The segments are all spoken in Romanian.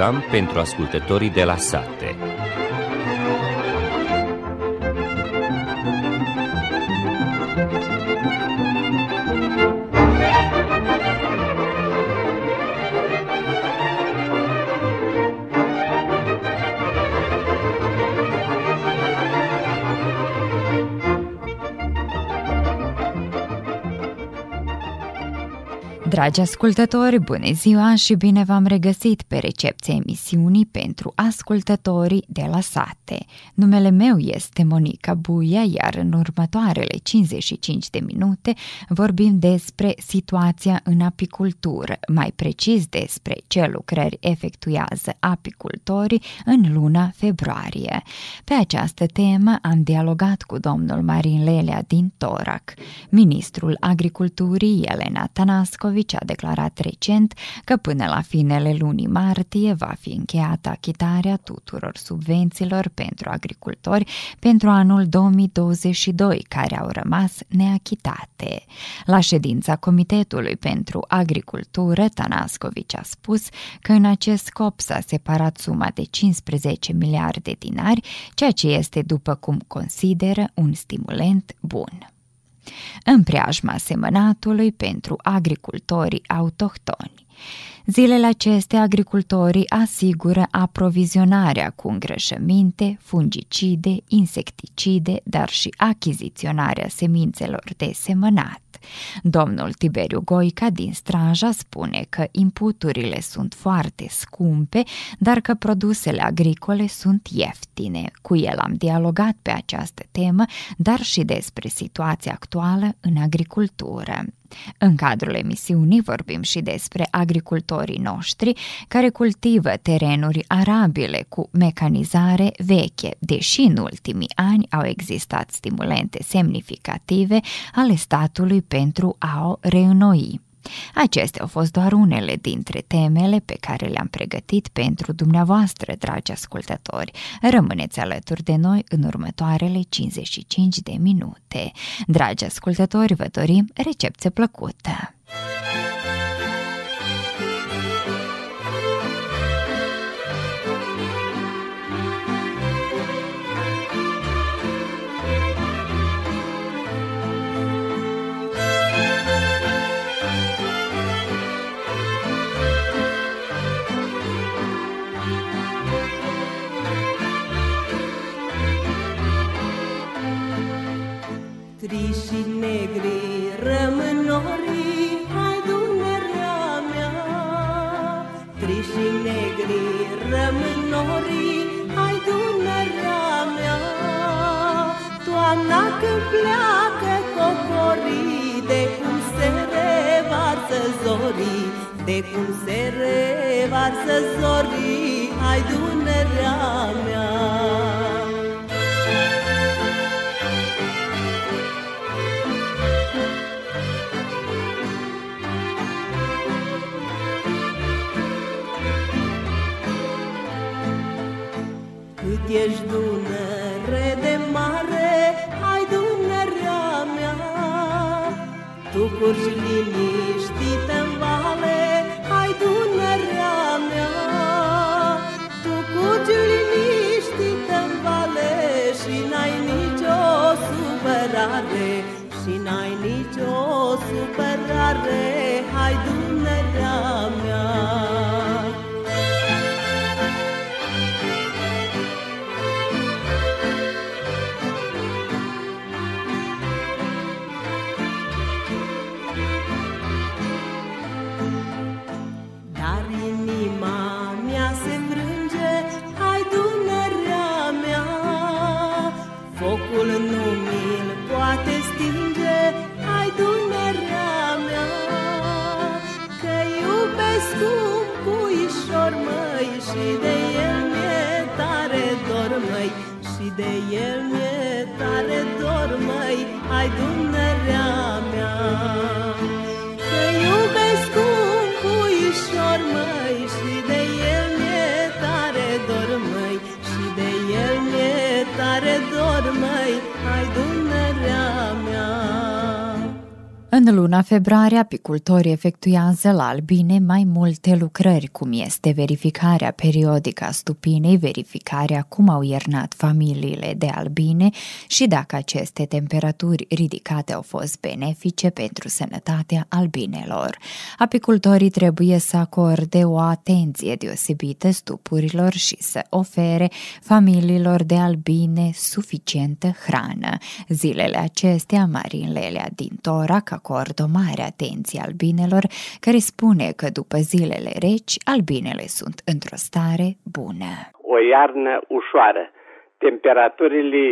program pentru ascultătorii de la sate. Dragi ascultători, bună ziua și bine v-am regăsit pe recepția emisiunii pentru ascultătorii de la sate. Numele meu este Monica Buia, iar în următoarele 55 de minute vorbim despre situația în apicultură, mai precis despre ce lucrări efectuează apicultorii în luna februarie. Pe această temă am dialogat cu domnul Marin Lelea din Torac. Ministrul Agriculturii, Elena Tanasković, a declarat recent că până la finele lunii martie va fi încheiată achitarea tuturor subvențiilor pentru agricultori pentru anul 2022, care au rămas neachitate. La ședința Comitetului pentru Agricultură, Tanasković a spus că în acest scop s-a separat suma de 15 miliarde dinari, ceea ce este, după cum consideră, un stimulent bun. În preajma semănatului pentru agricultorii autohtoni. Zilele acestea, agricultorii asigură aprovizionarea cu îngrășăminte, fungicide, insecticide, dar și achiziționarea semințelor de semănat. Domnul Tiberiu Goica din Straja spune că inputurile sunt foarte scumpe, dar că produsele agricole sunt ieftine. Cu el am dialogat pe această temă, dar și despre situația actuală în agricultură. În cadrul emisiunii vorbim și despre agricultorii noștri care cultivă terenuri arabile cu mecanizare veche, deși în ultimii ani au existat stimulente semnificative ale statului pentru a o reînnoi. Acestea au fost doar unele dintre temele pe care le-am pregătit pentru dumneavoastră, dragi ascultători. Rămâneți alături de noi în următoarele 55 de minute. Dragi ascultători, vă dorim recepție plăcută! Gri și negri rămân norii, adunarea mea. Gri și negri rămân norii, adunarea mea. Toamna când pleacă cocorii, de cum se revarsă zorii, de cum se revarsă zorii, adunarea mea. Ești Dunăre de mare, ai Dunărea mea. Tu curgi liniștită-n vale, ai Dunărea mea. Tu curgi liniștită-n vale și n-ai nicio supărare, și n-ai nicio supărare, ai Dunărea mea. Și de el mi-e tare dor, măi, și de el mi-e tare dor, măi, ai Dunărea mea. Te iubesc cu un puișor, măi, și de el mi-e tare dor, măi, și de el mi-e tare dor, măi, ai Dunărea mea. În luna februarie, apicultorii efectuează la albine mai multe lucrări, cum este verificarea periodică a stupinei, verificarea cum au iernat familiile de albine și dacă aceste temperaturi ridicate au fost benefice pentru sănătatea albinelor. Apicultorii trebuie să acorde o atenție deosebită stupurilor și să ofere familiilor de albine suficientă hrană. Zilele acestea, Marin Lelea din Torac acordă o mare atenție albinelor, care spune că după zilele reci, albinele sunt într-o stare bună. O iarnă ușoară. Temperaturile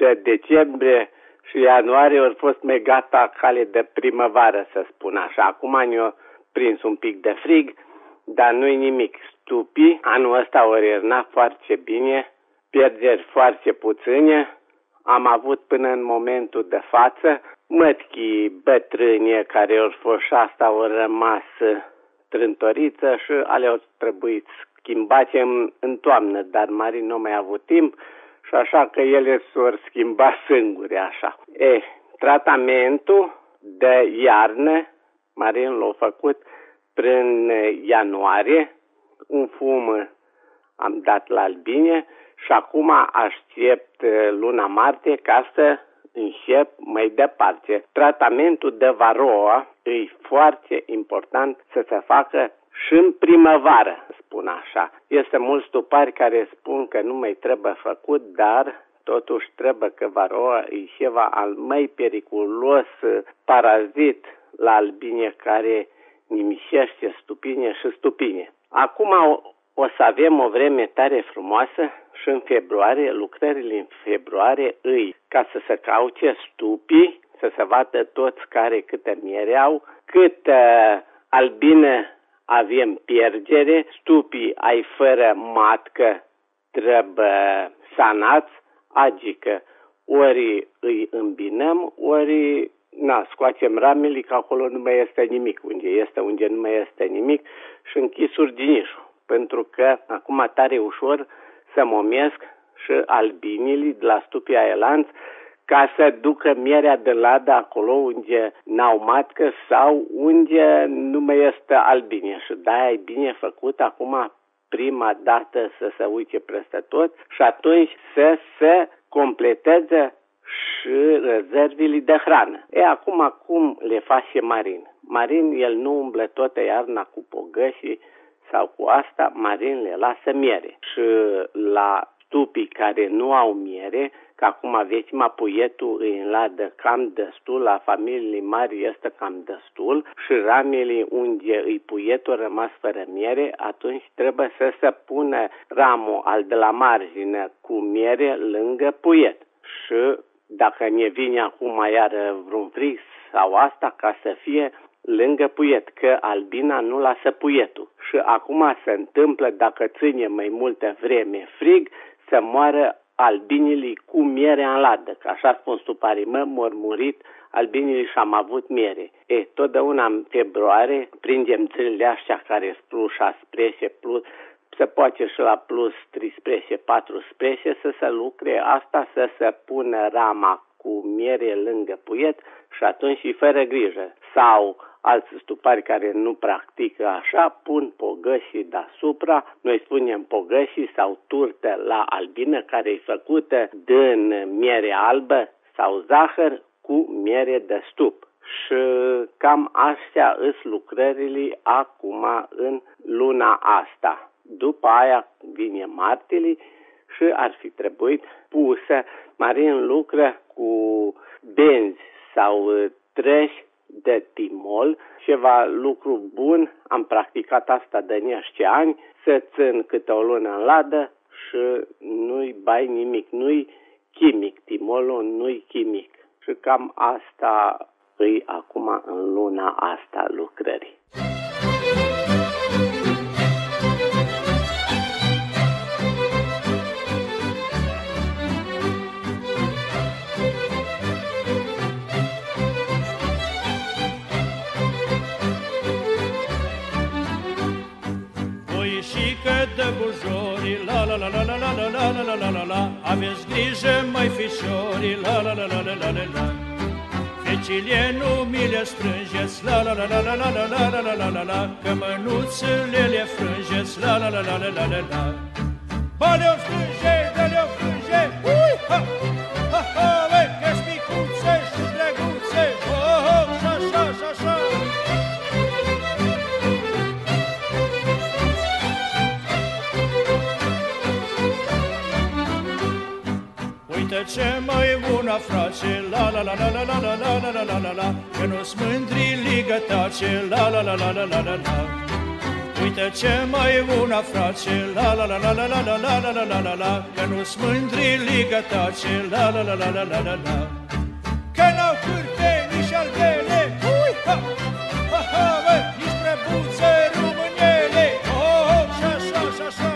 de decembrie și ianuarie au fost mai gata cale de primăvară, să spun așa. Acum ne-a prins un pic de frig, dar nu-i nimic. Stupii anul ăsta au iernat foarte bine, pierderi foarte puține. Am avut până în momentul de față mătchii bătrânie care au fost și asta au rămas trântoriță și ale au trebuit schimbate în toamnă, dar Marin nu mai a avut timp și așa că ele s-au schimbat singure așa. Tratamentul de iarnă Marin l-a făcut prin ianuarie, un fum am dat la albine și acum aștept luna martie ca să încep mai departe. Tratamentul de varroa e foarte important să se facă și în primăvară, spun așa. Este mulți stupari care spun că nu mai trebuie făcut, dar totuși trebuie, că varroa e ceva al mai periculos parazit la albine care nimicește stupine și stupine. Acum o să avem o vreme tare frumoasă și în februarie, lucrările în februarie îi ca să se cauce stupii, să se vadă toți care câte miere au, câte albine avem pierdere, stupii ai fără matcă trebuie sanați, adică ori îi îmbinăm, ori scoacem ramele, că acolo nu mai este nimic, unde nu mai este nimic și închis urdinișul. Pentru că acum tare ușor să momesc și albinile de la stupii aelanți ca să ducă mierea de ladă acolo unde n-au matcă sau unde nu mai este albine. Și de-aia e bine făcut acum prima dată să se uite peste tot și atunci să se completeze și rezervile de hrană. Acum cum le face Marin? Marin, el nu umblă toată iarna cu pogășii sau cu asta, Marin le lasă miere. Și la stupii care nu au miere, că acum vezi, puietul îi înladă cam destul, la familiile mari este cam destul, și ramele unde îi puietul rămas fără miere, atunci trebuie să se pună ramul al de la margine cu miere lângă puiet. Și dacă ne vine acum iară vreun frig sau asta, ca să fie lângă puiet, că albina nu lasă puietul. Și acum se întâmplă, dacă ține mai multă vreme frig, să moară albinile cu miere în ladă. Că așa spun stuparii, m-au murit albinile și am avut miere. Totdeauna în februarie prindem țările astea care plus 16, plus, se poate și la plus 13, 14, să se lucre asta, să se pună rama cu miere lângă puiet și atunci și fără grijă. Sau alți stupari care nu practică așa, pun pogășii deasupra, noi spunem pogășii sau turtă la albină, care e făcută din miere albă sau zahăr cu miere de stup. Și cam astea îs lucrările acum în luna asta. După aia vine martele și ar fi trebuit pusă. Marin lucră cu benzi sau treci de timol, ceva lucru bun, am practicat asta de niște ani, să țin câte o lună în ladă și nu-i bai nimic, nu-i chimic, timolul nu-i chimic. Și cam asta îi acum în luna asta lucrării. La la la la la la la la la la la la, aveți grijă, măi fișori, la la la la la la la la. Mănuțile nu mi le strângeți, la la la la la la la la la la la, că mănuțile le frângeți, la la la la la la la la. Ba le-o strânge, da le-o frânge, ui, ha, ha, ha, băi, că-s micuțe și drăguțe, ho, ho, și-așa, și-așa. Uite ce mai bună, frate, la la la la la la la la la la la la, că nu-s mândri ligătace, la la la la la la la la. Uite ce mai bună, frate, la la la la la la la la la la la la la, că nu-s mândri ligătace, la la la la la la la la. Că n-au cârte nici albele, ui, ha, ha, ha, bă, nici trebuțe românele, oh, oh, și-așa, și-așa.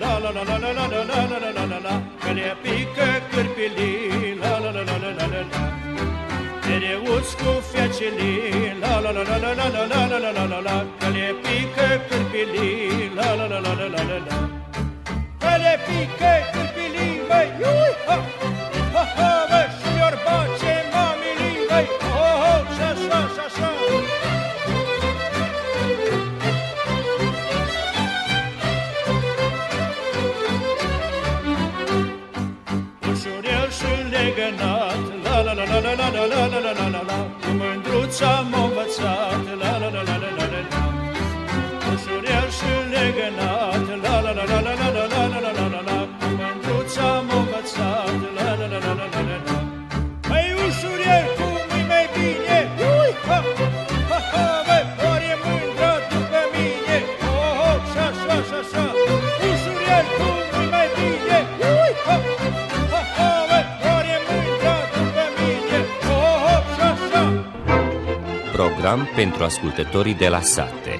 La la la la la la la la la la, că le pică cârpilii, la la la la la la la la. Mereuți cu fiacilii, la la la la la la la la la la la la, că le pică cârpilii, la la la la la la la la. Că le pică cârpilii, băi, ui, ha, ha, ha, bă, și ori bace mamilii, băi, ho, ho, și-așa, și-așa. La la la la la la la la la la la la la, cu mândruța m-a învățat, la la la la la la la la. Ușurel și legănat, la la la la la la la la la la la la, cu mândruța m-a învățat, la la la la la la la la. Mai ușurel cum îi mai bine, ui, ha, ha, ha, băi, ori e mândră după mine, oh, oh, și-așa, și-așa. Ușurel cum îi mai bine, ui, ha, ha, ha, băi. Program pentru ascultătorii de la sate.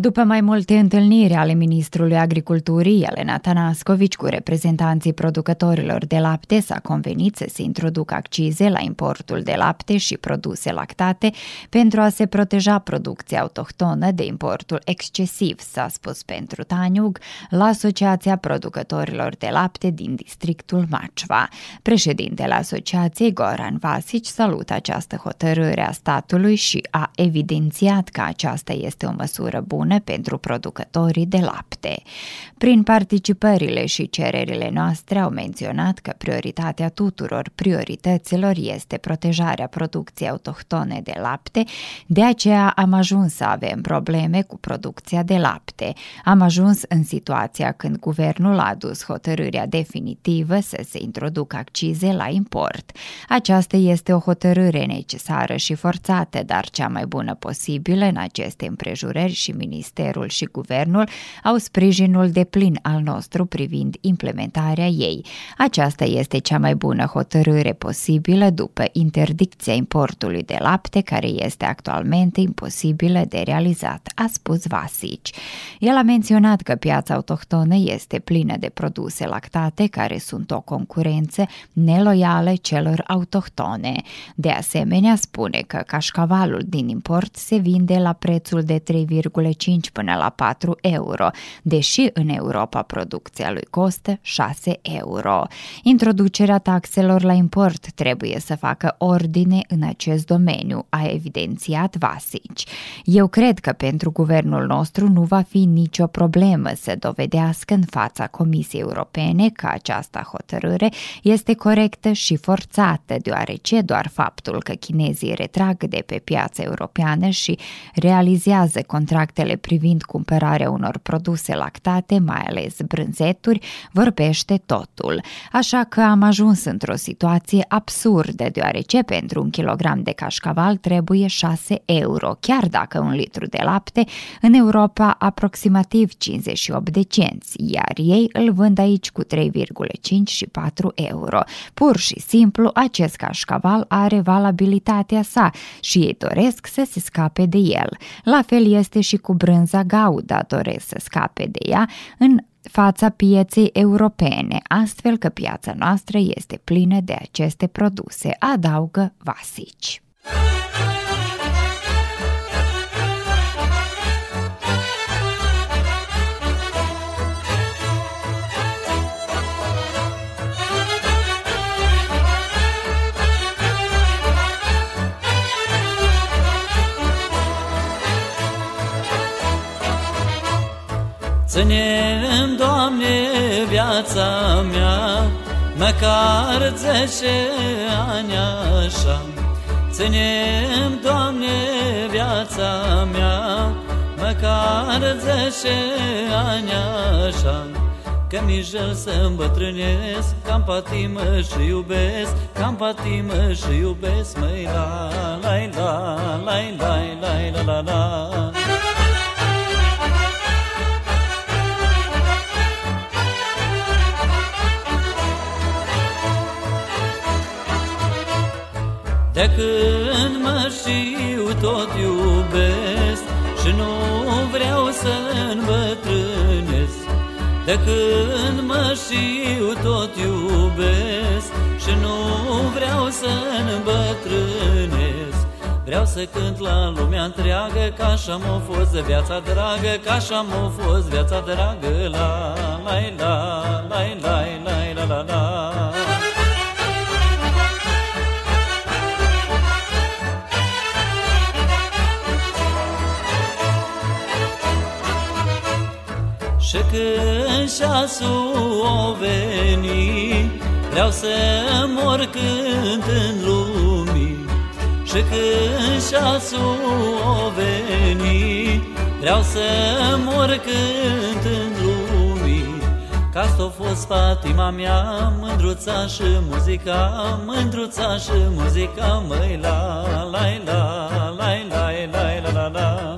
După mai multe întâlniri ale ministrului Agriculturii, Elena Tanasković, cu reprezentanții producătorilor de lapte, s-a convenit să se introducă accize la importul de lapte și produse lactate pentru a se proteja producția autohtonă de importul excesiv, s-a spus pentru Taniug, la Asociația Producătorilor de Lapte din districtul Macva. Președintele asociației, Goran Vasić, salută această hotărâre a statului și a evidențiat că aceasta este o măsură bună pentru producătorii de lapte. Prin participările și cererile noastre au menționat că prioritatea tuturor priorităților este protejarea producției autohtone de lapte, de aceea am ajuns să avem probleme cu producția de lapte. Am ajuns în situația când guvernul a adus hotărârea definitivă să se introducă accize la import. Aceasta este o hotărâre necesară și forțată, dar cea mai bună posibilă în aceste împrejurări și Ministerul și Guvernul au sprijinul deplin al nostru privind implementarea ei. Aceasta este cea mai bună hotărâre posibilă după interdicția importului de lapte, care este actualmente imposibilă de realizat, a spus Vasić. El a menționat că piața autohtonă este plină de produse lactate care sunt o concurență neloială celor autohtone. De asemenea, spune că cașcavalul din import se vinde la prețul de 3,5 până la 4 euro, deși în Europa producția lui costă 6 euro. Introducerea taxelor la import trebuie să facă ordine în acest domeniu, a evidențiat Vasić. Eu cred că pentru guvernul nostru nu va fi nicio problemă să dovedească în fața Comisiei Europene că această hotărâre este corectă și forțată, deoarece doar faptul că chinezii retrag de pe piața europeană și realizează contractele privind cumpărarea unor produse lactate, mai ales brânzeturi, vorbește totul. Așa că am ajuns într-o situație absurdă, deoarece pentru un kilogram de cașcaval trebuie 6 euro, chiar dacă un litru de lapte în Europa aproximativ 58 de cenți, iar ei îl vând aici cu 3,5 și 4 euro. Pur și simplu, acest cașcaval are valabilitatea sa și ei doresc să se scape de el. La fel este și cu brânza gauda, doresc să scape de ea în fața pieței europene, astfel că piața noastră este plină de aceste produse, adaugă Vasić. Ține-mi, Doamne, viața mea, măcar 10 ani așa. Ține-mi, Doamne, viața mea, măcar 10 ani așa. Că mi-e jel să îmbătrânesc, că-mi patimă și iubesc, că-mi patimă și iubesc, măi la, lai, la, lai, lai, lai, la, la, la. De când mă știu tot iubesc și nu vreau să îmbătrânesc. De când mă știu tot iubesc și nu vreau să îmbătrânesc. Vreau să cânt la lumea întreagă că așa m-a fost viața dragă, că așa m-a fost viața dragă. La, lai, la, lai, lai, lai, la, la, la. Și când ceasul o veni, vreau să mor cântând lumii. Și când ceasul o veni, vreau să mor cântând lumii. Că asta a fost patima mea, mândruța și muzica, mândruța și muzica, măi la, lai, la, lai, lai, lai, la, la, la.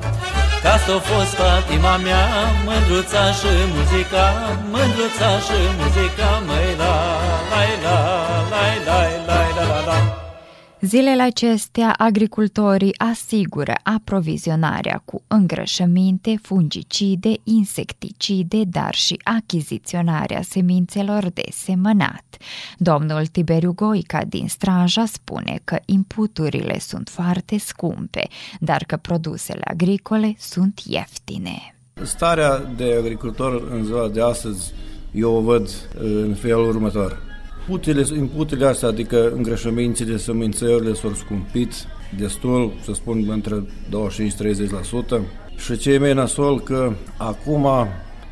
Că asta a fost patima mea, mândruța și muzica, mândruța și muzica, măi la, lai, la, lai, lai, lai, la, la, la. Zilele acestea, agricultorii asigură aprovizionarea cu îngrășăminte, fungicide, insecticide, dar și achiziționarea semințelor de semănat. Domnul Tiberiu Goica din Straja spune că inputurile sunt foarte scumpe, dar că produsele agricole sunt ieftine. Starea de agricultor în ziua de astăzi eu o văd în felul următor. Inputele astea, adică îngrășămințele, sămânțările s-au scumpit destul, să spun, între 25-30%. Și ce e mai nasol că acum,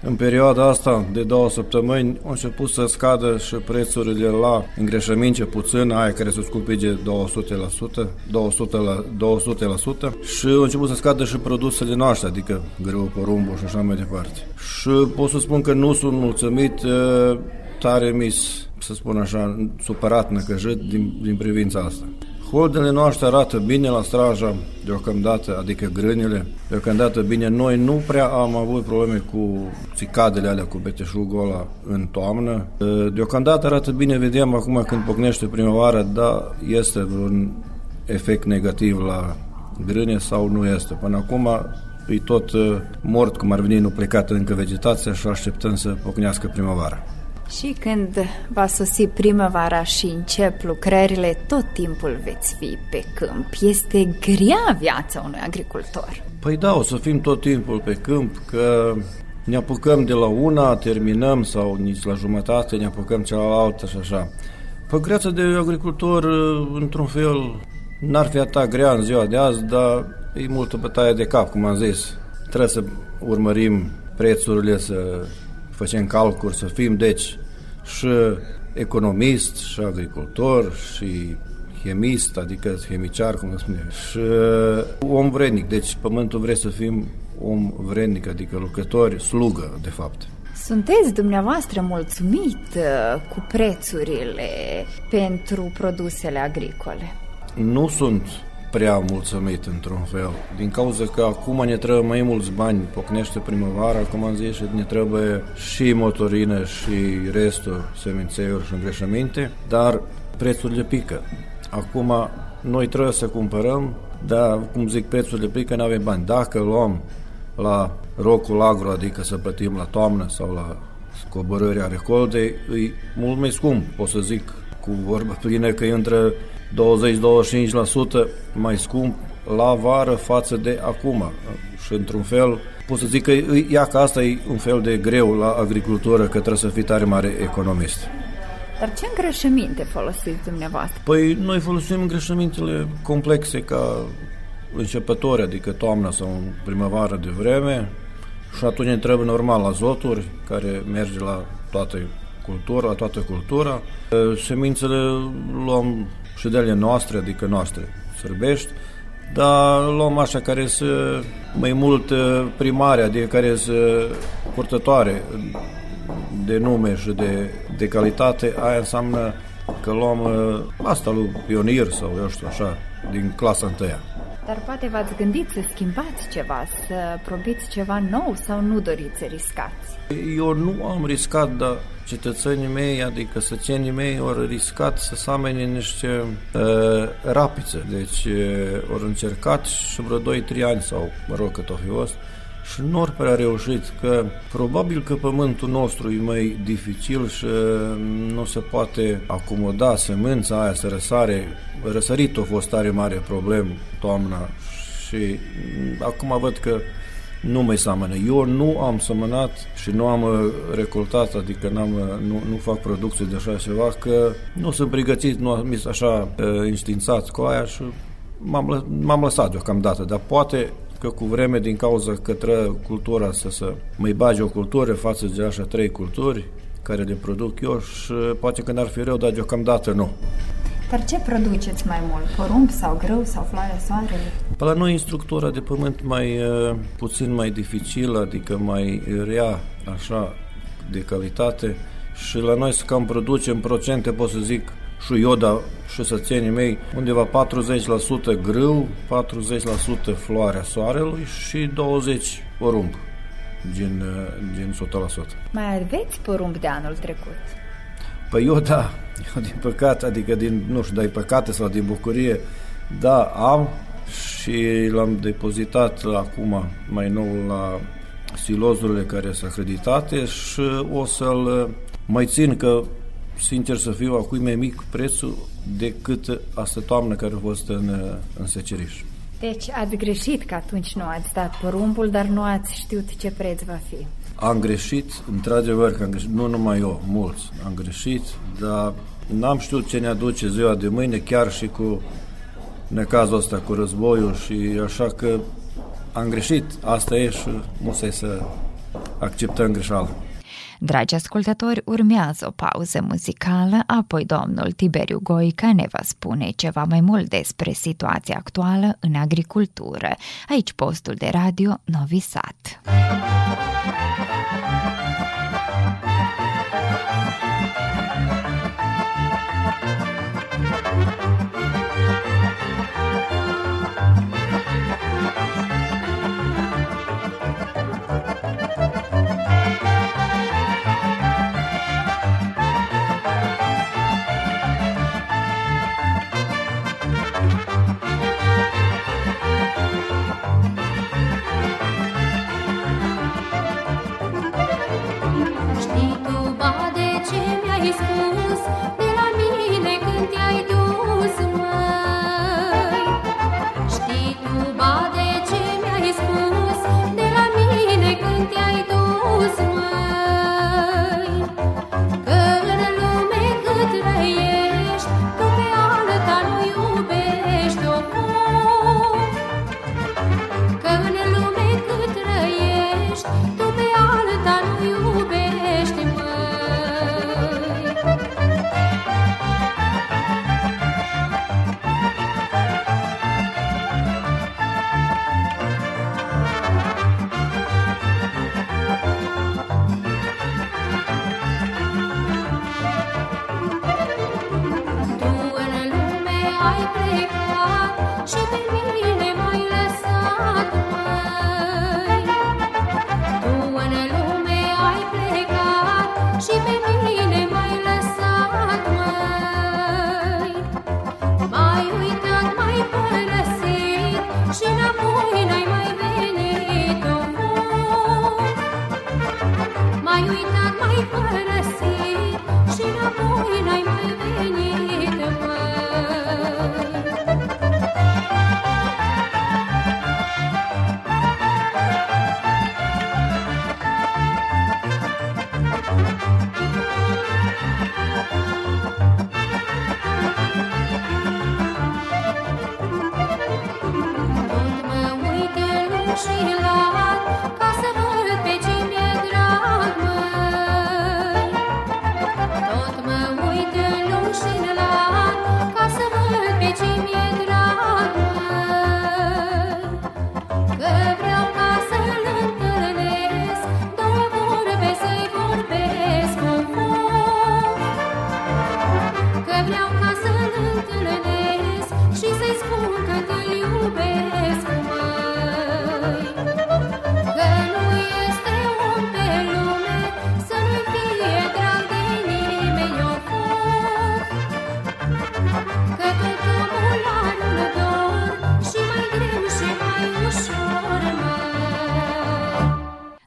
în perioada asta de 2 săptămâni, au început să scadă și prețurile la îngrășăminte puțin, aia care se scumpit de 200%, și au început să scadă și produsele noastre, adică grâu, porumbul și așa mai departe. Și pot să spun că nu sunt mulțumit tare mis, să spun așa, supărat, năcăjit din privința asta. Holdele noastre arată bine la Straja deocamdată, adică grânile deocamdată bine. Noi nu prea am avut probleme cu țicadele alea, cu beteșugul ăla în toamnă. Deocamdată arată bine, vedem acum când pocnește primăvara, dar este un efect negativ la grâne sau nu este? Până acum e tot mort, cum ar veni, nu plecată încă vegetația și așteptăm să pocnească primăvara. Și când va sosi primăvara și încep lucrările, tot timpul veți fi pe câmp. Este grea viața unui agricultor. Păi da, o să fim tot timpul pe câmp, că ne apucăm de la una, terminăm, sau nici la jumătate, ne apucăm cealaltă și așa. Păi greața de agricultor, într-un fel, n-ar fi atât grea în ziua de azi, dar e multă bătaie de cap, cum am zis. Trebuie să urmărim prețurile, să facem calcul, să fim, deci, și economist, și agricultor, și chemist, adică chemiciar, cum se spune, și om vrednic. Deci, pământul vrea să fim om vrednic, adică lucrători, slugă, de fapt. Sunteți dumneavoastră mulțumit cu prețurile pentru produsele agricole? Nu sunt prea mulțumit, într-un fel, din cauza că acum ne trebuie mai mulți bani, pocnește primăvara, cum am zis, și ne trebuie și motorină și restul semințeiuri și îngrășăminte, dar prețurile pică. Acum noi trebuie să cumpărăm, dar, cum zic, prețurile pică, nu avem bani. Dacă luăm la rocul agro, adică să plătim la toamnă sau la coborârea recoltei, e mult mai scump, pot să zic cu vorba plină că intră 20-25% mai scump la vară față de acum. Și într-un fel, pot să zic că ia că asta e un fel de greu la agricultură, că trebuie să fii tare mare economist. Dar ce îngrășăminte folosiți dumneavoastră? Păi noi folosim îngrășămintele complexe ca începători, adică toamna sau în primăvară de vreme, și atunci ne trebuie normal azoturi, care merge la toată cultura. Semințele luăm și de ale noastre, adică noastre, sârbești, dar luăm așa care sunt mai mult primare, adică care sunt purtătoare de nume și de calitate. Aia înseamnă că luăm asta lui Pionier sau eu știu așa, din clasa 1-a. Dar poate v-ați gândit să schimbați ceva, să probiți ceva nou, sau nu doriți să riscați? Eu nu am riscat, dar cetățenii mei, adică săcenii mei, au riscat să samene niște rapițe. Deci au încercat și vreo 2-3 ani sau, mă rog, cât o fi fost, și nu au prea reușit, că probabil că pământul nostru e mai dificil și nu se poate acomoda semânța aia să răsare. Răsărit a fost tare mare problemă toamna și acum văd că nu mai seamănă. Eu nu am semănat și nu am recoltat, adică nu fac producție de așa ceva, că nu sunt pregătit, nu am așa înștiințat cu aia și m-am lăsat deocamdată, dar poate că cu vreme, din cauza că trebuie cultura să mai bage o cultură față de așa 3 culturi care le produc eu, și poate că n-ar fi rău, dar deocamdată nu. Dar ce produceți mai mult? Porumb sau grâu sau floarea soarelui? La noi în structura de pământ mai puțin mai dificilă, adică mai rea, așa, de calitate, și la noi să cam producem procente, pot să zic, și eu, dar și sățenii mei, undeva 40% grâu, 40% floarea soarelui și 20% porumb, din 100%. Mai aveți porumb de anul trecut? Păi eu, da, din păcate, adică din, nu știu, din păcate sau din bucurie, da, am și l-am depozitat acum mai nou la silozurile care sunt acreditate și o să-l mai țin că, sincer să fiu, acum e mai mic prețul decât astă toamnă care a fost în Seceriș. Deci ați greșit că atunci nu ați dat porumbul, dar nu ați știut ce preț va fi. Am greșit, într-adevăr că am greșit, nu numai eu, mulți am greșit, dar n-am știut ce ne aduce ziua de mâine, chiar și cu necazul ăsta, cu războiul, și așa că am greșit, asta e și musai să acceptăm greșeala. Dragi ascultători, urmează o pauză muzicală, apoi domnul Tiberiu Goica ne va spune ceva mai mult despre situația actuală în agricultură. Aici postul de radio NoviSat.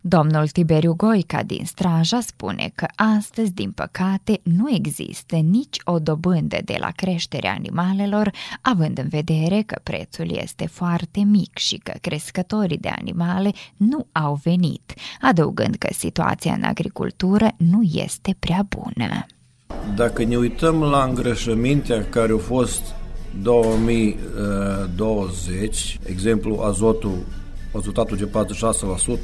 Domnul Tiberiu Goica din Straja spune că astăzi, din păcate, nu există nici o dobândă de la creșterea animalelor, având în vedere că prețul este foarte mic și că crescătorii de animale nu au venit, adăugând că situația în agricultură nu este prea bună. Dacă ne uităm la îngrășămintea care a fost 2020, exemplu azotatul de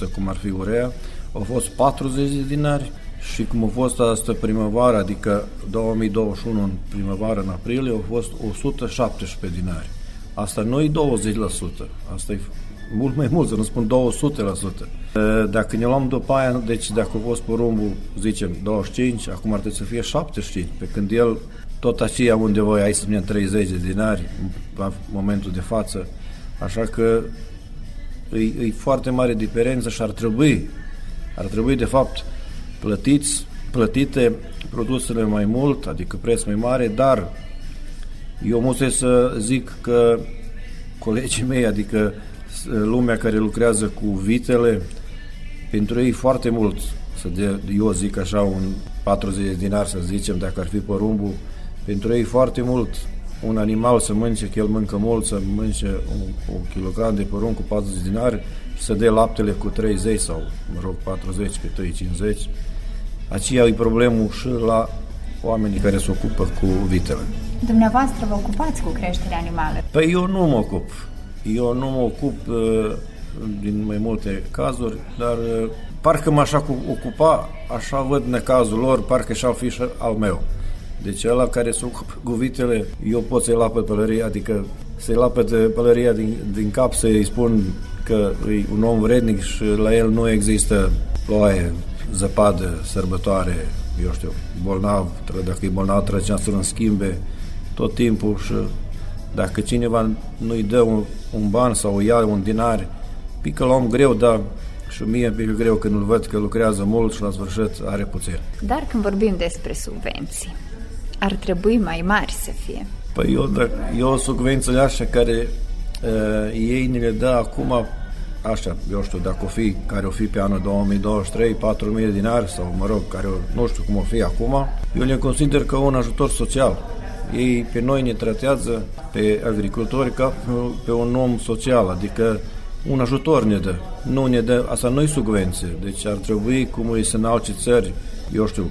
46%, cum ar fi urea, au fost 40 de dinari și cum a fost asta primăvară, adică 2021 în primăvară, în aprilie, au fost 117 dinari. Asta nu e 20%, asta e mult mai mult, să nu spun 200%. Dacă ne luăm după aia, deci dacă a fost porumbul, zicem, 25, acum ar trebui să fie 75, pe când el, tot aceea undeva, hai să spunem 30 de dinari la momentul de față, așa că e foarte mare diferență și ar trebui de fapt plătiți plătite produsele mai mult, adică preț mai mare, dar eu muse să zic că colegii mei, adică lumea care lucrează cu vitele, pentru ei foarte mult, eu zic așa un 40 de dinari să zicem, dacă ar fi porumbul, pentru ei foarte mult. Un animal să mănânce, că el mănâncă mult, să mănânce un kilogram de porumb cu 40 de dinari și să dea laptele cu 30 sau, 40 pe 3,50. Aceea e problemul și la oamenii care se ocupă cu vitele. Dumneavoastră vă ocupați cu creșterea animalelor? Păi eu nu mă ocup. Din mai multe cazuri, dar parcă m-aș ocupa, așa văd necazul lor, parcă și-ar fi și al meu. Deci ăla care se ocupă cu vitele, eu pot să-i lapăd pălăria, adică să-i lapăd pălăria din cap, să-i spun că e un om vrednic și la el nu există ploaie, zăpadă, sărbătoare, eu știu, bolnav, dacă e bolnav trebuie să-l schimbe tot timpul și dacă cineva nu-i dă un ban sau ia un dinar, pică la om greu, dar și mie pică greu când îl văd că lucrează mult și la sfârșit are puțin. Dar când vorbim despre subvenții, ar trebui mai mari să fie. Păi eu subvențiile așa care ei ne le dă acum, așa, eu știu, dacă o fi pe anul 2023, 4.000 de dinari sau, nu știu cum o fi acum, eu le consider că un ajutor social. Ei pe noi ne tratează, pe agricultori, ca pe un om social, adică un ajutor ne dă. Nu ne dă, asta nu-i subvenție. Deci ar trebui, cum e în alte țări, eu știu,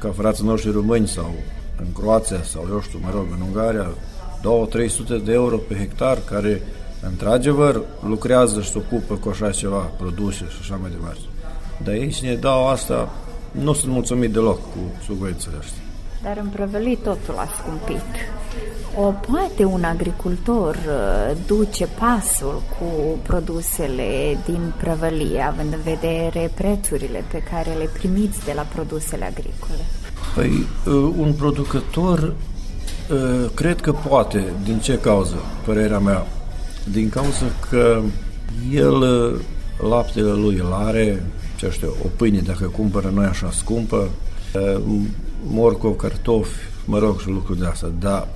ca frații noștri români sau în Croația sau, eu știu, în Ungaria, 200-300 de euro pe hectar, care, într-adevăr, lucrează și se ocupă cu așa ceva, produse și așa mai departe. Dar ei ne dau asta, nu sunt mulțumit deloc cu subvențiile astea. Dar în prăvălii totul a scumpit. Poate un agricultor duce pasul cu produsele din prăvălie, având în vedere prețurile pe care le primiți de la produsele agricole? Păi, un producător cred că poate. Din ce cauză, părerea mea? Din cauza că el, laptele lui îl are, o pâine, dacă cumpără noi așa scumpă, morcov, cartofi, și lucruri de asta, dar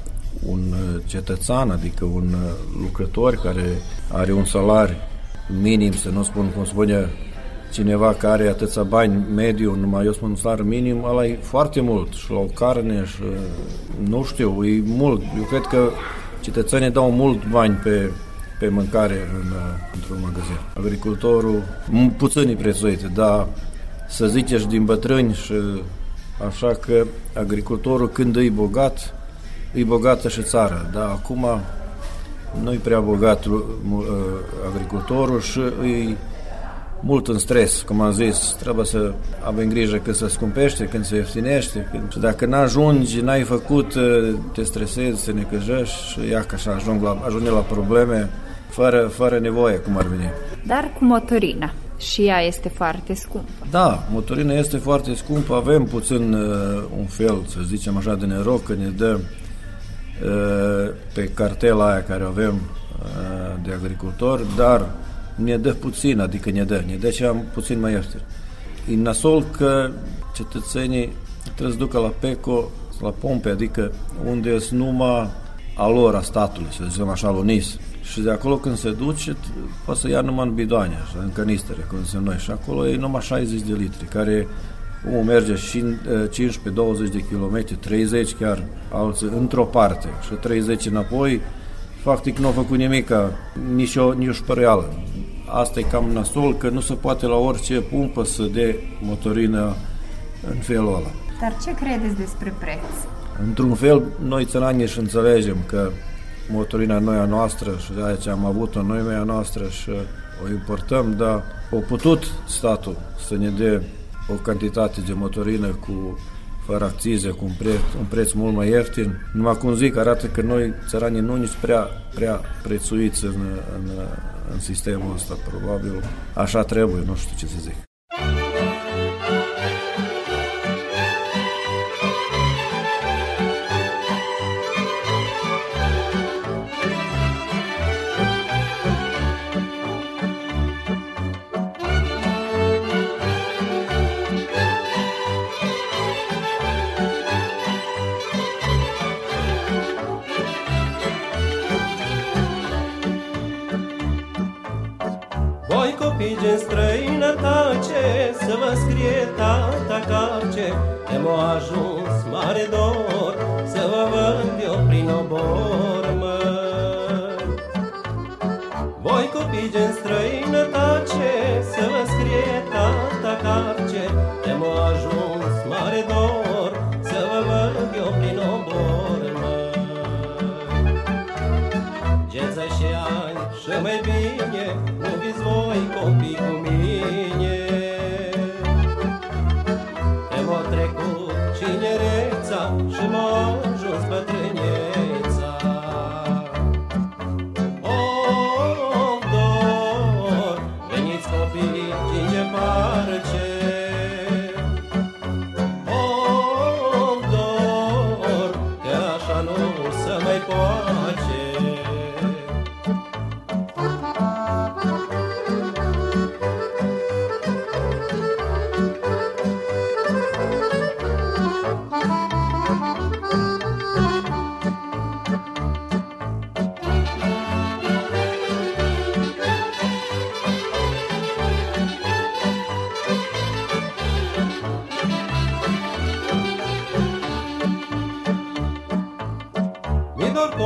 un cetățean, adică un lucrător care are un salariu minim, să nu spun cum spune cineva care are atâția bani mediu, numai eu spun un salariu minim, ăla e foarte mult și la o carne și nu știu, e mult. Eu cred că cetățenii dau mult bani pe mâncare într-un magazin. Agricultorul, puțin îi prețuite, dar să ziceți din bătrâni și așa că agricultorul când e bogat, e bogată și țara, dar acum nu-i prea bogat agricultorul și e mult în stres, cum am zis, trebuie să avem grijă când se scumpește, când se ieftinește, și dacă n-ajungi, n-ai făcut, te stresezi, te necăjești și ia că așa ajunge la probleme fără nevoie, cum ar veni. Dar cu motorina. Și ea este foarte scumpă. Da, motorina este foarte scumpă, avem puțin un fel, să zicem așa, de noroc că ne dă pe cartela aia care avem de agricultor, dar ne dă puțin, adică ne dă cea puțin mai ieftin. E nasol că cetățenii trebuie să ducă la PECO, la pompe, adică unde sunt numai a lor, a statului, să zicem așa, lunis. Și de acolo când se duce, poate să ia numai în bidoane, în canistere, cum zicem noi. Și acolo e numai 60 de litri, care omul merge 15-20 de kilometri, 30 chiar, alții într-o parte și 30 înapoi, practic nu a făcut nimica, nici o șpăreală. Asta e cam nasol, că nu se poate la orice pumpă să dea motorină în felul ăla. Dar ce credeți despre preț? Într-un fel, noi țăranii și înțelegem că motorina noi a noastră și de aia ce am avut-o noi a noastră și o importăm, dar a putut statul să ne dea o cantitate de motorină fără accize, cu un preț mult mai ieftin. Numai cum zic, arată că noi, țăranii, nu nici prea prețuiți în sistemul ăsta, probabil. Așa trebuie, nu știu ce să zic. Copii în străinătate, să vă scrie tata carce, de m-a ajuns mare dor, să vă vând eu prin obor, măi. Voi copii în străinătate, să vă scrie tata carce, de m-a ajuns mare dor, să vă vând eu prin obor, măi. Gență și ani și mai bine, nu viți voi copii cu mine. Te-a trecut cinereța și m-a ajuns bătrâneța. Oh, dor, veniți copii, cinge parce. Oh, dor, că așa nu se mai poate.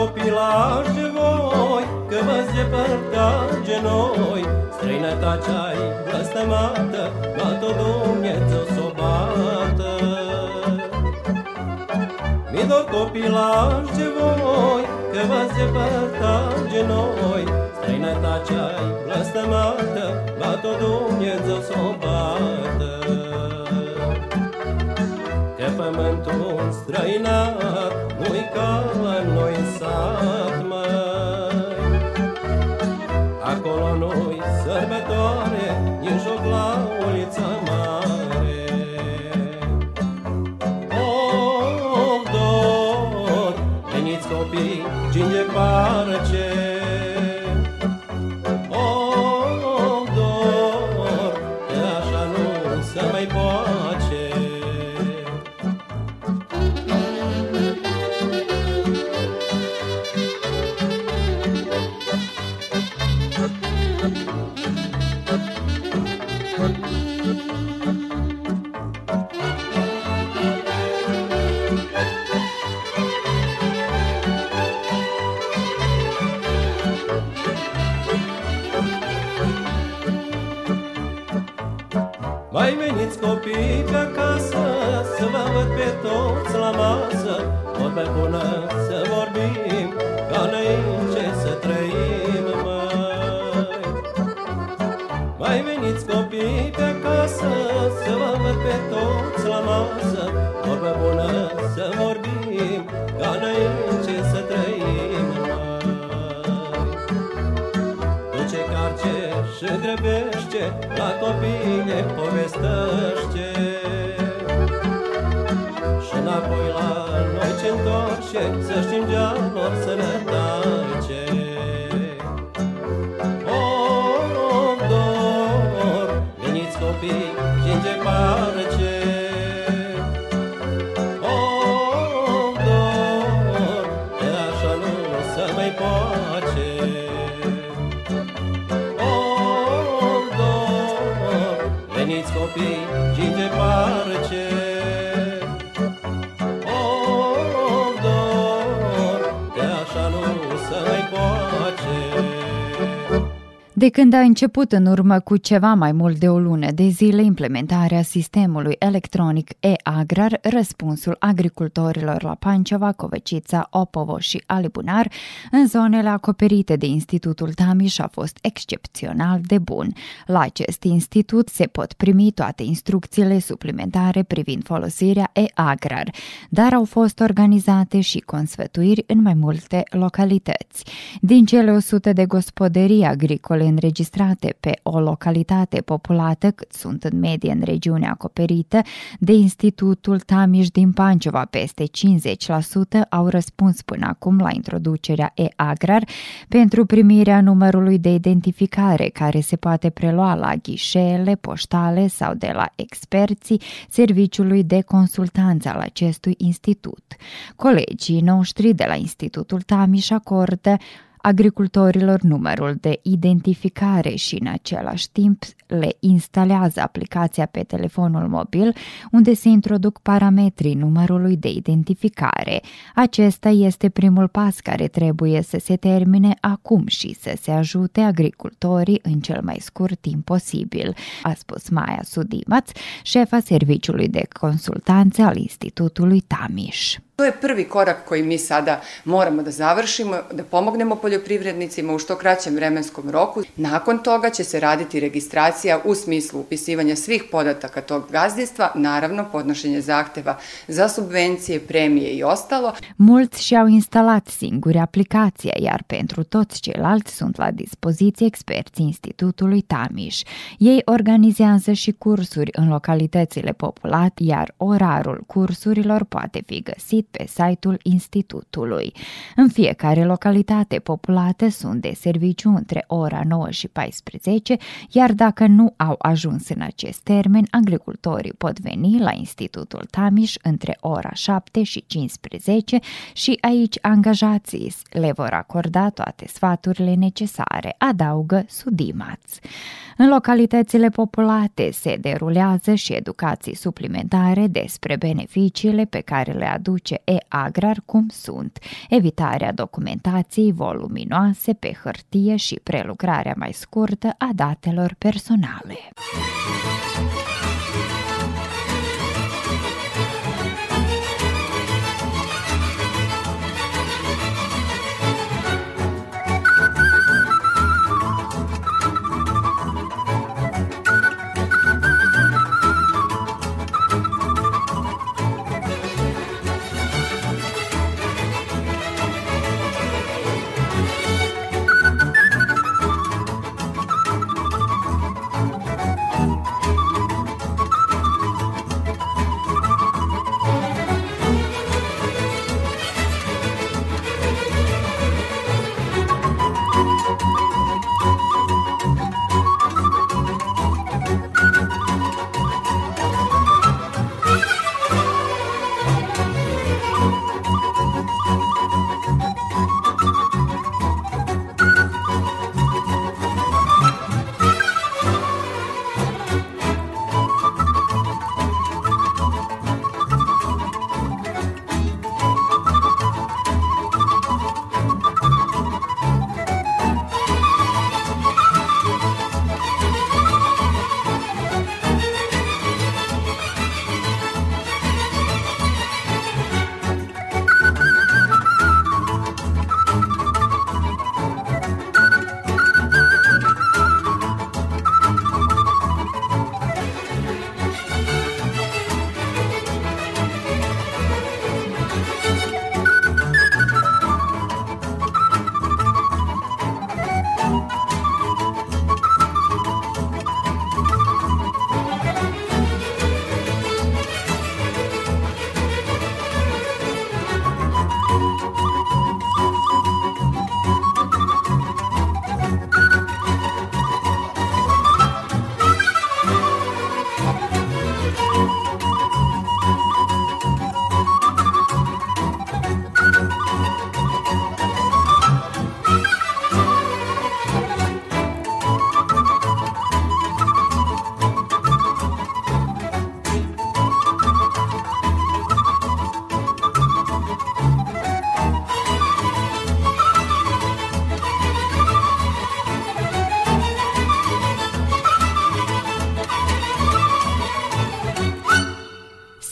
Copilași voi, că vă-ți depărtați de noi, străinătatea-i blăstămată, bată Dumnezeu s-o bată. Mi dor copilași voi, că vă-ți depărtați de noi, străinătatea-i blăstămată, bată Dumnezeu s-o bată. Că pământul străinat nu-i ca la noi în sat, măi. Acolo nu-i sărbătoare, nici joc la ulița mare. Oh, dor, veniți copii, cinge parce. Oh, dor, că așa nu se mai poate. Mai veniți copii pe acasă, să vă văd pe toți la masă, tot mai bună să vorbim, ca înainte să trăim, măi. Mai veniți copii pe acasă, să vă văd pe toți la masă, tot mai bună să vorbim, ca înainte să trăim, măi. Duce carce și grăbește, la copii ne povestește. Și înapoi la noi ce-ntoarce, să știm de-a lor sănătace. Oh, dor, veniți copii, cinge parce. Oh, dor, că așa nu se mai poate. Veniți copii, cinge parce. Oh, dor, că așa nu se mai poate. De când a început în urmă cu ceva mai mult de o lună de zile implementarea sistemului electronic e-Agrar, răspunsul agricultorilor la Panceva, Covecița, Opovo și Alibunar, în zonele acoperite de Institutul Tamiš, a fost excepțional de bun. La acest institut se pot primi toate instrucțiile suplimentare privind folosirea e-Agrar, dar au fost organizate și consfătuiri în mai multe localități. Din cele 100 de gospodării agricole înregistrate pe o localitate populată, cât sunt în medie în regiunea acoperită de Institutul Tamiš din Panceva, peste 50% au răspuns până acum la introducerea e-Agrar pentru primirea numărului de identificare care se poate prelua la ghișeele poștale sau de la experții serviciului de consultanță al acestui institut. Colegii noștri de la Institutul Tamiš acordă agricultorilor numărul de identificare și în același timp le instalează aplicația pe telefonul mobil unde se introduc parametrii numărului de identificare. Acesta este primul pas care trebuie să se termine acum și să se ajute agricultorii în cel mai scurt timp posibil, a spus Maja Sudimac, șefa Serviciului de Konsultanță al Institutului Tamiš. To je prvi korak koji mi sada moramo da završimo, da pomognemo poljoprivrednicima u što kraćem vremenskom roku. Nakon toga će se raditi registracija u smislu upisivanja svih podataka tog gazdinstva, naravno podnošenje zahteva za subvencije, premije i ostalo. Mulți și-au instalat singuri aplicația, iar pentru toți ceilalți sunt la dispoziție experții Institutului Tamiš. Ei organizează și cursuri în localitățile populate, iar orarul cursurilor poate fi găsit pe site-ul institutului. În fiecare localitate populată sunt de serviciu între ora 9 și 14, iar dacă nu au ajuns în acest termen, agricultorii pot veni la Institutul Tamiš între ora 7 și 15 și aici angajații le vor acorda toate sfaturile necesare, adaugă Sudimac. În localitățile populate se derulează și educații suplimentare despre beneficiile pe care le aduce e-Agrar, cum sunt evitarea documentației voluminoase pe hârtie și prelucrarea mai scurtă a datelor personale.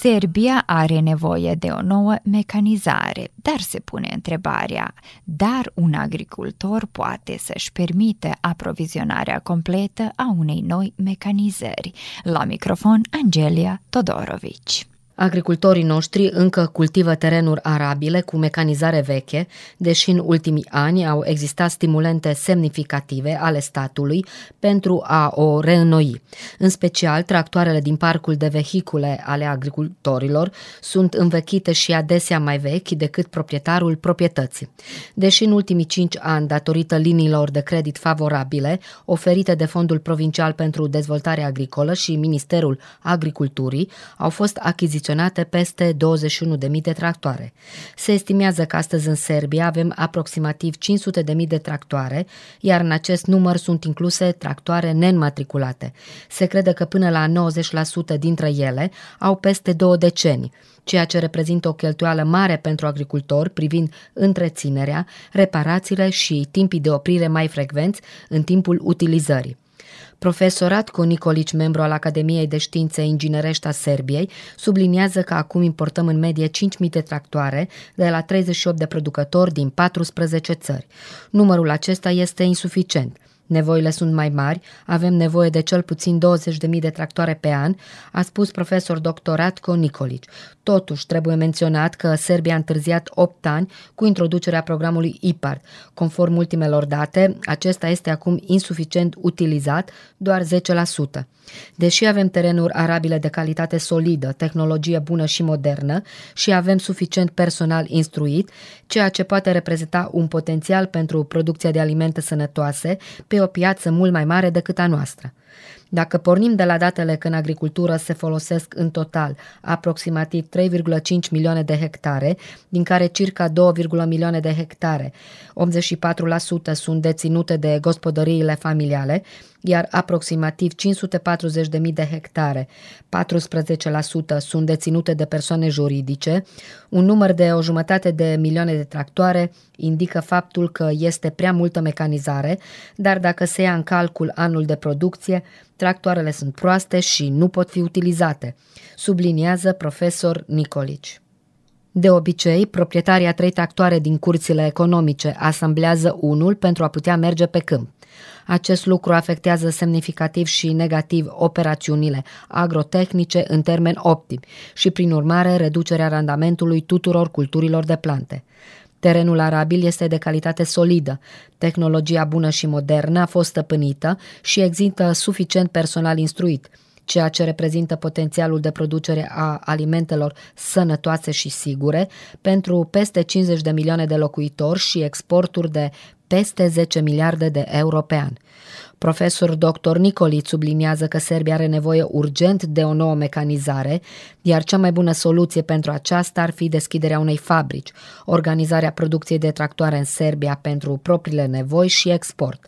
Serbia are nevoie de o nouă mecanizare, dar se pune întrebarea, dar un agricultor poate să-și permită aprovizionarea completă a unei noi mecanizări? La microfon, Angelia Todorovici. Agricultorii noștri încă cultivă terenuri arabile cu mecanizare veche, deși în ultimii ani au existat stimulente semnificative ale statului pentru a o reînnoi. În special, tractoarele din parcul de vehicule ale agricultorilor sunt învechite și adesea mai vechi decât proprietarul proprietății. Deși în ultimii 5 ani, datorită liniilor de credit favorabile oferite de Fondul Provincial pentru Dezvoltare Agricolă și Ministerul Agriculturii, au fost achiziționate achiziționate peste 21.000 de tractoare. Se estimează că astăzi în Serbia avem aproximativ 500.000 de tractoare, iar în acest număr sunt incluse tractoare neînmatriculate. Se crede că până la 90% dintre ele au peste 2 decenii, ceea ce reprezintă o cheltuială mare pentru agricultori privind întreținerea, reparațiile și timpii de oprire mai frecvenți în timpul utilizării. Profesor Radko Nikolić, membru al Academiei de Științe Inginerești a Serbiei, subliniază că acum importăm în medie 5.000 de tractoare de la 38 de producători din 14 țări. Numărul acesta este insuficient. Nevoile sunt mai mari, avem nevoie de cel puțin 20.000 de tractoare pe an, a spus profesor dr. Radko Nikolić. Totuși, trebuie menționat că Serbia a întârziat 8 ani cu introducerea programului IPAR. Conform ultimelor date, acesta este acum insuficient utilizat, doar 10%. Deși avem terenuri arabile de calitate solidă, tehnologie bună și modernă și avem suficient personal instruit, ceea ce poate reprezenta un potențial pentru producția de alimente sănătoase pe o piață mult mai mare decât a noastră. Dacă pornim de la datele că în agricultură se folosesc în total aproximativ 3,5 milioane de hectare, din care circa 2,1 milioane de hectare, 84% sunt deținute de gospodăriile familiale, iar aproximativ 540.000 de hectare, 14% sunt deținute de persoane juridice, un număr de 1,5 milioane de tractoare indică faptul că este prea multă mecanizare, dar dacă se ia în calcul anul de producție, tractoarele sunt proaste și nu pot fi utilizate, subliniază profesor Nikolić. De obicei, proprietarii a 3 tractoare din curțile economice asamblează unul pentru a putea merge pe câmp. Acest lucru afectează semnificativ și negativ operațiunile agrotehnice în termen optim și, prin urmare, reducerea randamentului tuturor culturilor de plante. Terenul arabil este de calitate solidă, tehnologia bună și modernă a fost stăpânită și există suficient personal instruit, ceea ce reprezintă potențialul de producere a alimentelor sănătoase și sigure pentru peste 50 de milioane de locuitori și exporturi de peste 10 miliarde de euro pe an. Profesor dr. Nikolić subliniază că Serbia are nevoie urgent de o nouă mecanizare, iar cea mai bună soluție pentru aceasta ar fi deschiderea unei fabrici, organizarea producției de tractoare în Serbia pentru propriile nevoi și export.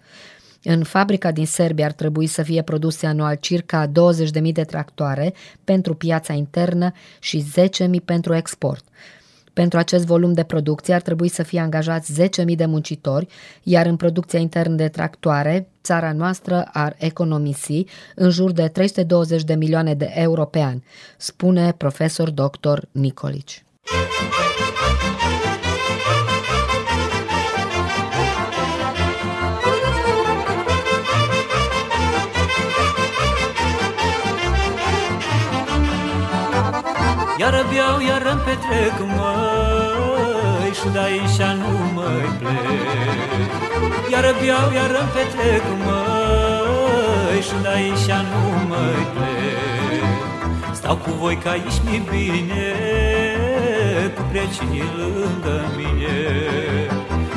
În fabrica din Serbia ar trebui să fie produse anual circa 20.000 de tractoare pentru piața internă și 10.000 pentru export. Pentru acest volum de producție ar trebui să fie angajați 10.000 de muncitori, iar în producția internă de tractoare, țara noastră ar economisi în jur de 320 de milioane de euro pe an, spune profesor dr. Nikolić. Iară beau, iară îmi petrec, măi, și de aici nu mai plec. Iară beau, iară îmi petrec, măi, și de aici nu mai plec. Stau cu voi că aici mi-e bine, cu prietenii lângă mine.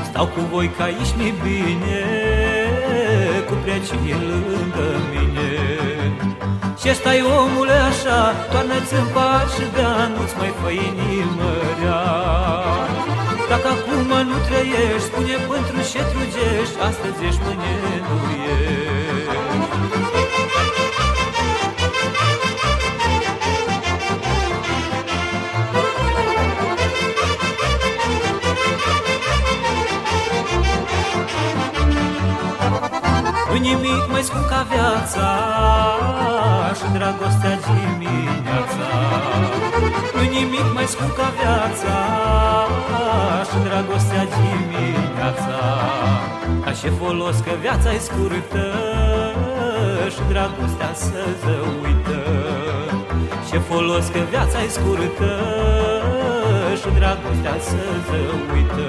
Stau cu voi că aici mi-e bine, cu prietenii lângă mine. Ce stai, omule, așa? Toarnă-ți în pat și de-a nu-ți mai fă inimă rea. Dacă acum nu trăiești, spune pentru ce trugești, astăzi ești, mâine nu ești. Nu nimic mai scump ca viața și dragostea dimineața. Nu-i nimic mai scump ca viața și dragostea dimineața. Ca ce folos că viața-i scurtă și dragostea să se uită. Ce folos că viața-i scurtă și dragostea să se uită.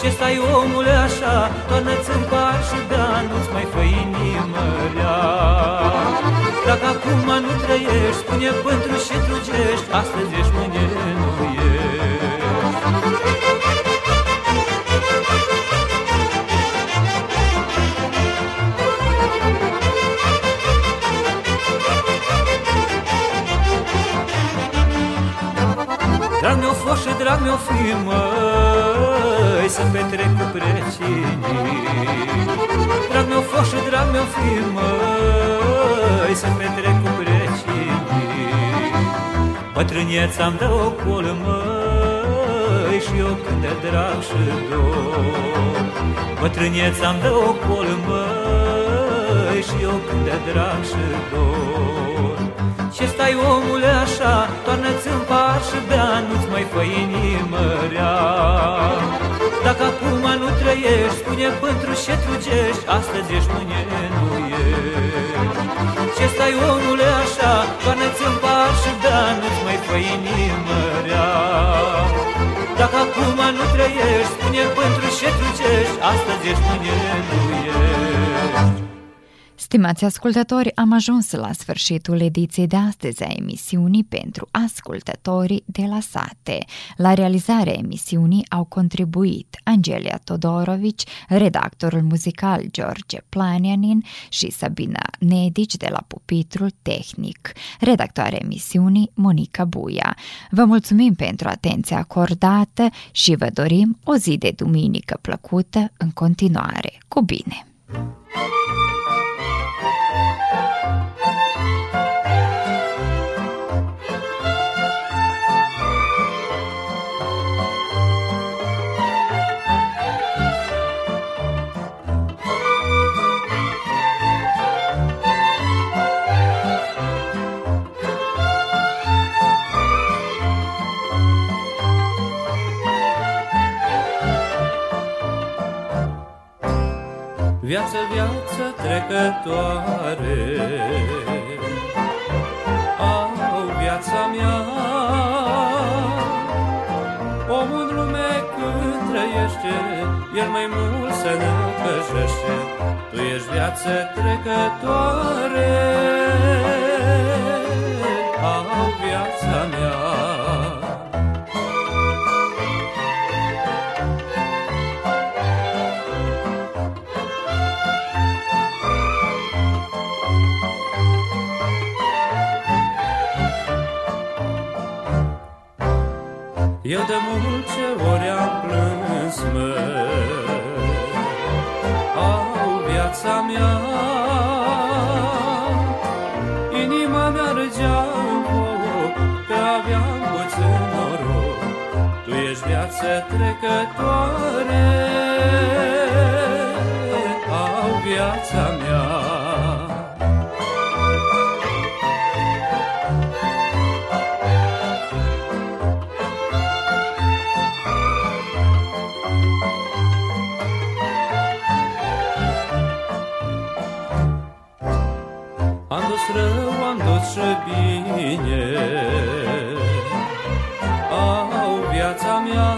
Ce stai, omule, așa? Toarnă-ți în pat și de-a nu-ți mai fă inimă rea. Dacă acum nu trăiești, spune pentru ce trugești, astăzi ești, mâine nu ești. măi, să-mi petrec cu precinii. Drag meu foș și drag meu fi, măi, să-mi petrec cu precinii. Bătrânieța-mi dă o colă, măi, și eu cât de drag și dor. Bătrânieța-mi dă o colă, măi, și eu cât de drag și dor. Ce stai, omule, așa? Toarnă-ți în par și bea, nu-ți mai fă inimă rea. Dacă acum nu trăiești, spune pentru ce trugești, astăzi ești, mâine nu ești. Ce stai, omule, așa? Toarnă-ți în par și bea, nu-ți mai fă inimă rea. Dacă acum nu trăiești, spune pentru ce trugești, astăzi ești, mâine nu ești. Stimați ascultători, am ajuns la sfârșitul ediției de astăzi a emisiunii pentru ascultătorii de la sate. La realizarea emisiunii au contribuit Angelia Todorovici, redactorul muzical George Planianin și Sabina Nedici de la pupitrul tehnic, redactoarea emisiunii Monica Buia. Vă mulțumim pentru atenția acordată și vă dorim o zi de duminică plăcută în continuare. Cu bine! Viață, viață trecătoare, au viața mea. Omul în lume când trăiește, el mai mult se năcășește. Tu ești viață trecătoare, au viața mea. Eu de multe ori am plâns, măi, au viața mea. Inima mea râgea în foc, că aveam puțin noroc. Tu ești viață trecătoare, au viața mea. Rău am dus și bine, au viața mea.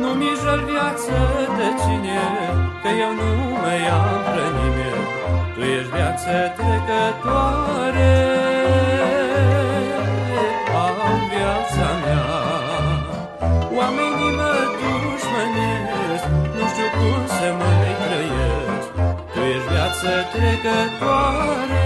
Nu mi-i jăl viață de cine, că eu nu mă iau pe nimeni. Tu ești viață trecătoare, au viața mea. Oamenii mă dușmănesc, nu știu cum să mai trăiesc. Viață trecătoare,